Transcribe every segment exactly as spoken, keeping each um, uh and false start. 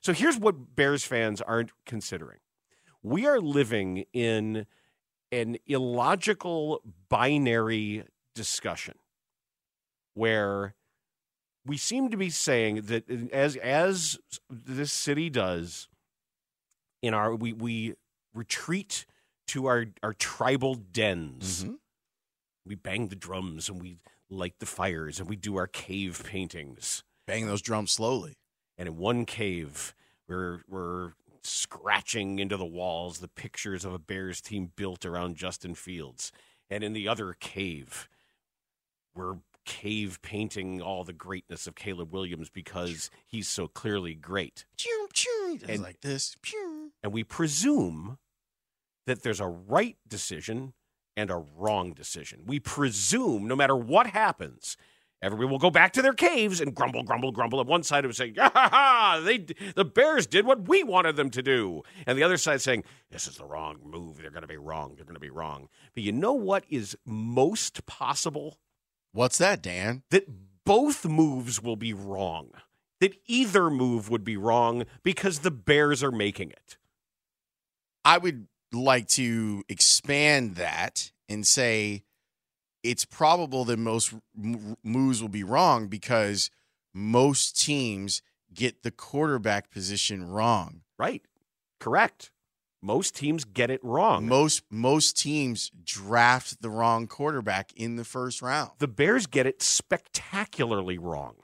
So here's what Bears fans aren't considering. We are living in an illogical binary discussion where we seem to be saying that as as this city does in our we we retreat to our, our tribal dens. Mm-hmm. We bang the drums and we light the fires and we do our cave paintings. Bang those drums slowly. And in one cave, we're, we're scratching into the walls the pictures of a Bears team built around Justin Fields. And in the other cave, we're cave painting all the greatness of Caleb Williams because he's so clearly great. And, like this. And we presume that there's a right decision and a wrong decision. We presume no matter what happens, everybody will go back to their caves and grumble, grumble, grumble. And one side of it saying, ha ha ha, they, the Bears did what we wanted them to do. And the other side saying, this is the wrong move. They're going to be wrong. They're going to be wrong. But you know what is most possible? What's that, Dan? That both moves will be wrong. That either move would be wrong because the Bears are making it. I would like to expand that and say, it's probable that most moves will be wrong because most teams get the quarterback position wrong. Right. Correct. Most teams get it wrong. Most most teams draft the wrong quarterback in the first round. The Bears get it spectacularly wrong.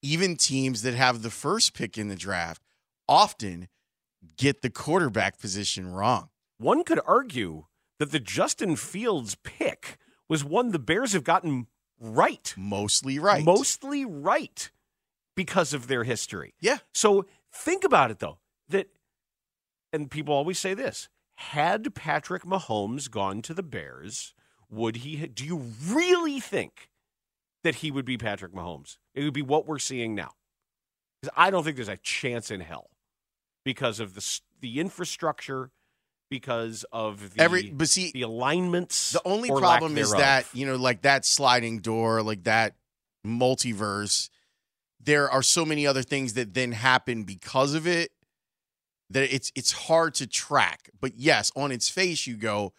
Even teams that have the first pick in the draft often get the quarterback position wrong. One could argue that the Justin Fields pick was one the Bears have gotten right. Mostly right. Mostly right because of their history. Yeah. So think about it, though. That, and people always say this, had Patrick Mahomes gone to the Bears, would he? Ha- do you really think that he would be Patrick Mahomes? It would be what we're seeing now. Because I don't think there's a chance in hell because of the the infrastructure, because of the, Every, but see, the alignments. The only problem is that, you know, like that sliding door, like that multiverse, there are so many other things that then happen because of it that it's it's hard to track. But yes, on its face you go,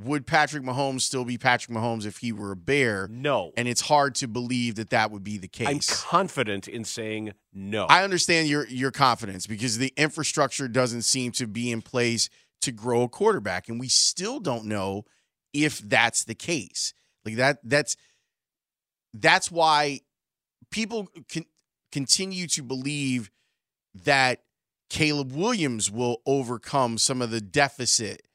would Patrick Mahomes still be Patrick Mahomes if he were a Bear? No. And it's hard to believe that that would be the case. I'm confident in saying no. I understand your your confidence because the infrastructure doesn't seem to be in place to grow a quarterback. And we still don't know if that's the case. Like that, that's, that's why people can continue to believe that Caleb Williams will overcome some of the deficit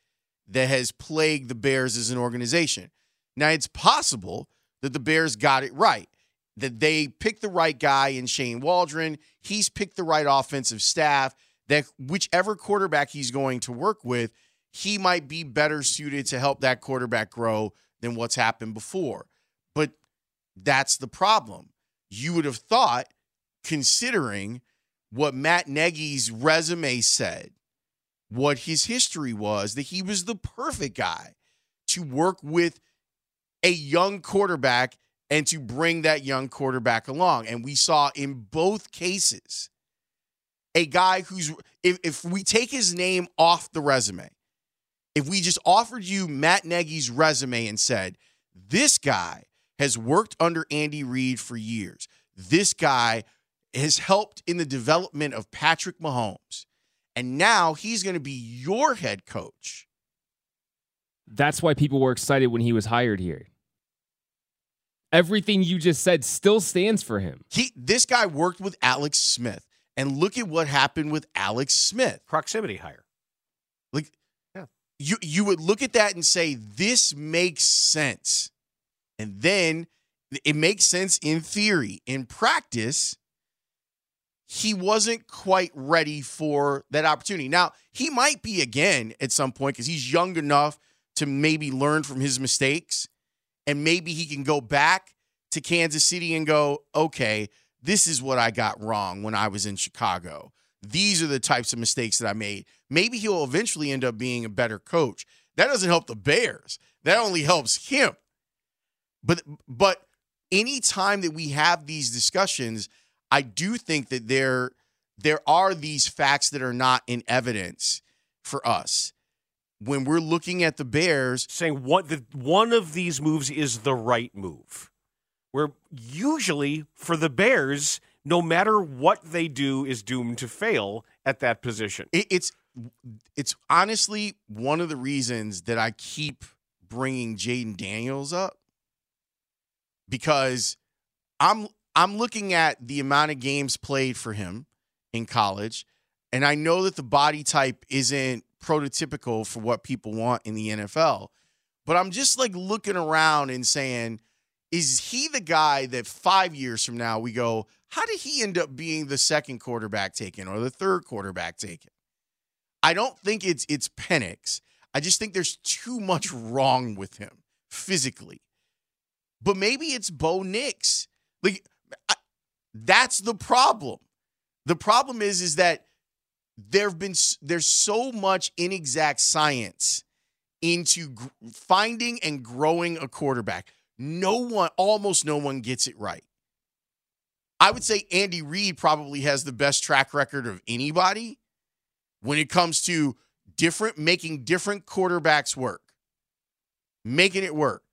that has plagued the Bears as an organization. Now it's possible that the Bears got it right, that they picked the right guy in Shane Waldron. He's picked the right offensive staff, that whichever quarterback he's going to work with, he might be better suited to help that quarterback grow than what's happened before. But that's the problem. You would have thought, considering what Matt Nagy's resume said, what his history was, that he was the perfect guy to work with a young quarterback and to bring that young quarterback along. And we saw in both cases a guy who's, if, if we take his name off the resume, if we just offered you Matt Nagy's resume and said, this guy has worked under Andy Reid for years. This guy has helped in the development of Patrick Mahomes. and now he's going to be your head coach. That's why people were excited when he was hired here. Everything you just said still stands for him. He, this guy worked with Alex Smith, and look at what happened with Alex Smith. Proximity hire. Like, yeah. you, you would look at that and say, this makes sense. And then it makes sense in theory. In practice, he wasn't quite ready for that opportunity. Now, he might be again at some point because he's young enough to maybe learn from his mistakes. And maybe he can go back to Kansas City and go, okay, this is what I got wrong when I was in Chicago. These are the types of mistakes that I made. Maybe he'll eventually end up being a better coach. That doesn't help the Bears. That only helps him. But but any time that we have these discussions, I do think that there, there are these facts that are not in evidence for us. When we're looking at the Bears, saying what the, one of these moves is the right move, where usually for the Bears, no matter what they do is doomed to fail at that position. It, it's it's honestly one of the reasons that I keep bringing Jaden Daniels up, because I'm I'm looking at the amount of games played for him in college, and I know that the body type isn't prototypical for what people want in the N F L. But I'm just like looking around and saying, is he the guy that five years from now we go, how did he end up being the second quarterback taken or the third quarterback taken? I don't think it's it's Penix. I just think there's too much wrong with him physically. But maybe it's Bo Nix. Like I, that's the problem. The problem is is that There've been there's so much inexact science into gr- finding and growing a quarterback. No one, almost no one, gets it right. I would say Andy Reid probably has the best track record of anybody when it comes to different making different quarterbacks work, making it work.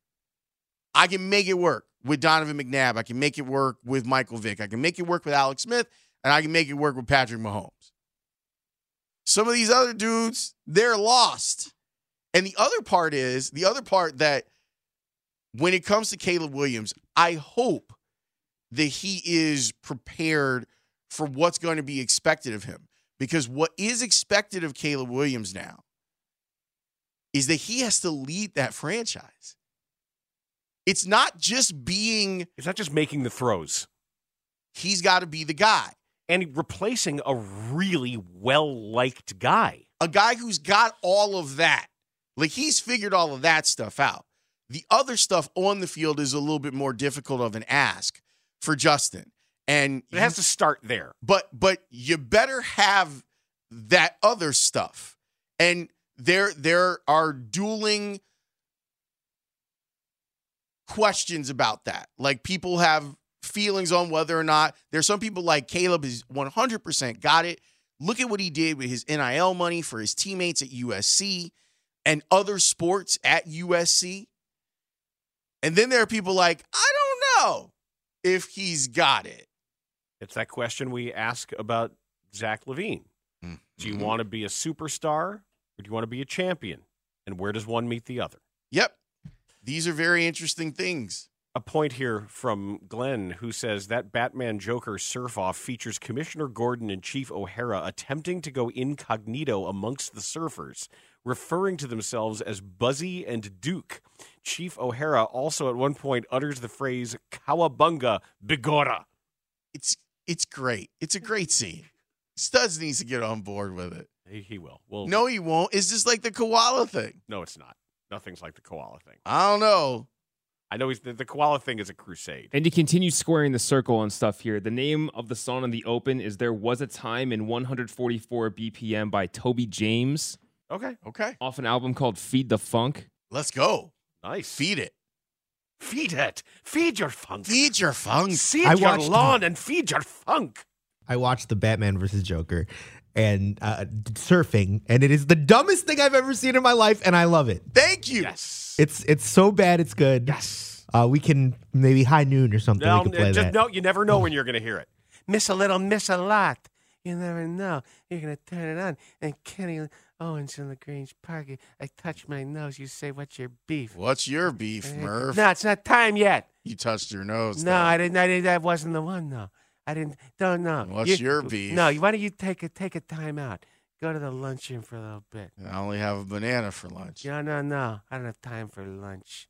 I can make it work with Donovan McNabb. I can make it work with Michael Vick. I can make it work with Alex Smith, and I can make it work with Patrick Mahomes. Some of these other dudes, they're lost. And the other part is, the other part that when it comes to Caleb Williams, I hope that he is prepared for what's going to be expected of him. Because what is expected of Caleb Williams now is that he has to lead that franchise. It's not just being... It's not just making the throws. He's got to be the guy. And replacing a really well-liked guy. A guy who's got all of that. Like, he's figured all of that stuff out. The other stuff on the field is a little bit more difficult of an ask for Justin. And it has you, to start there. But but you better have that other stuff. And there, there are dueling questions about that. Like, people have... feelings on whether or not there's some people like Caleb is one hundred percent got it. Look at what he did with his N I L money for his teammates at U S C and other sports at U S C. And then there are people like, I don't know if he's got it. It's that question we ask about Zack Lavine. Mm-hmm. Do you want to be a superstar or do you want to be a champion? And where does one meet the other? Yep. These are very interesting things. A point here from Glenn, who says that Batman Joker surf-off features Commissioner Gordon and Chief O'Hara attempting to go incognito amongst the surfers, referring to themselves as Buzzy and Duke. Chief O'Hara also at one point utters the phrase, "Cowabunga, Bigora." It's it's great. It's a great scene. Studs needs to get on board with it. He, he will. Well, no, he won't. It's just like the koala thing. No, it's not. Nothing's like the koala thing. I don't know. I know he's, the, the koala thing is a crusade. And to continue squaring the circle and stuff here, the name of the song in the open is There Was a Time in one forty-four B P M by Toby James. Okay. Okay. Off an album called Feed the Funk. Let's go. Nice. Feed it. Feed it. Feed your funk. Feed your funk. Feed I your lawn the, and feed your funk. I watched the Batman versus Joker and uh, surfing, and it is the dumbest thing I've ever seen in my life, and I love it. Thank you. Yes. It's it's so bad it's good. Yes. Uh, we can maybe high noon or something. No, we can play just, that. No, you never know oh. when you're going to hear it. Miss a little, miss a lot. You never know. You're going to turn it on. And Kenny Owens in LaGrange Park, I touch my nose. You say, what's your beef? What's your beef, Murph? No, it's not time yet. You touched your nose. No, I didn't, I didn't. That wasn't the one, though. I didn't. Don't know. What's you, your beef? No, why don't you take a, take a time out? Go to the lunchroom for a little bit. I only have a banana for lunch. No, no, no. I don't have time for lunch.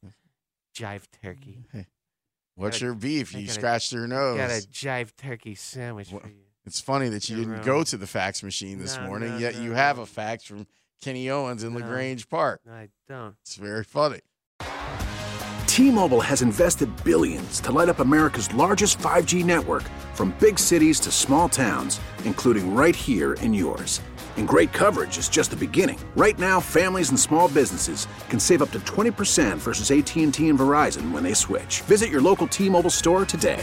Jive turkey. Hey. What's your beef? You scratched your nose. Got a jive turkey sandwich for you. It's funny that you didn't go to the fax machine this morning, yet you have a fax from Kenny Owens in LaGrange Park. No, I don't. It's very funny. T-Mobile has invested billions to light up America's largest five G network, from big cities to small towns, including right here in yours. And great coverage is just the beginning. Right now, families and small businesses can save up to twenty percent versus A T and T and Verizon when they switch. Visit your local T-Mobile store today.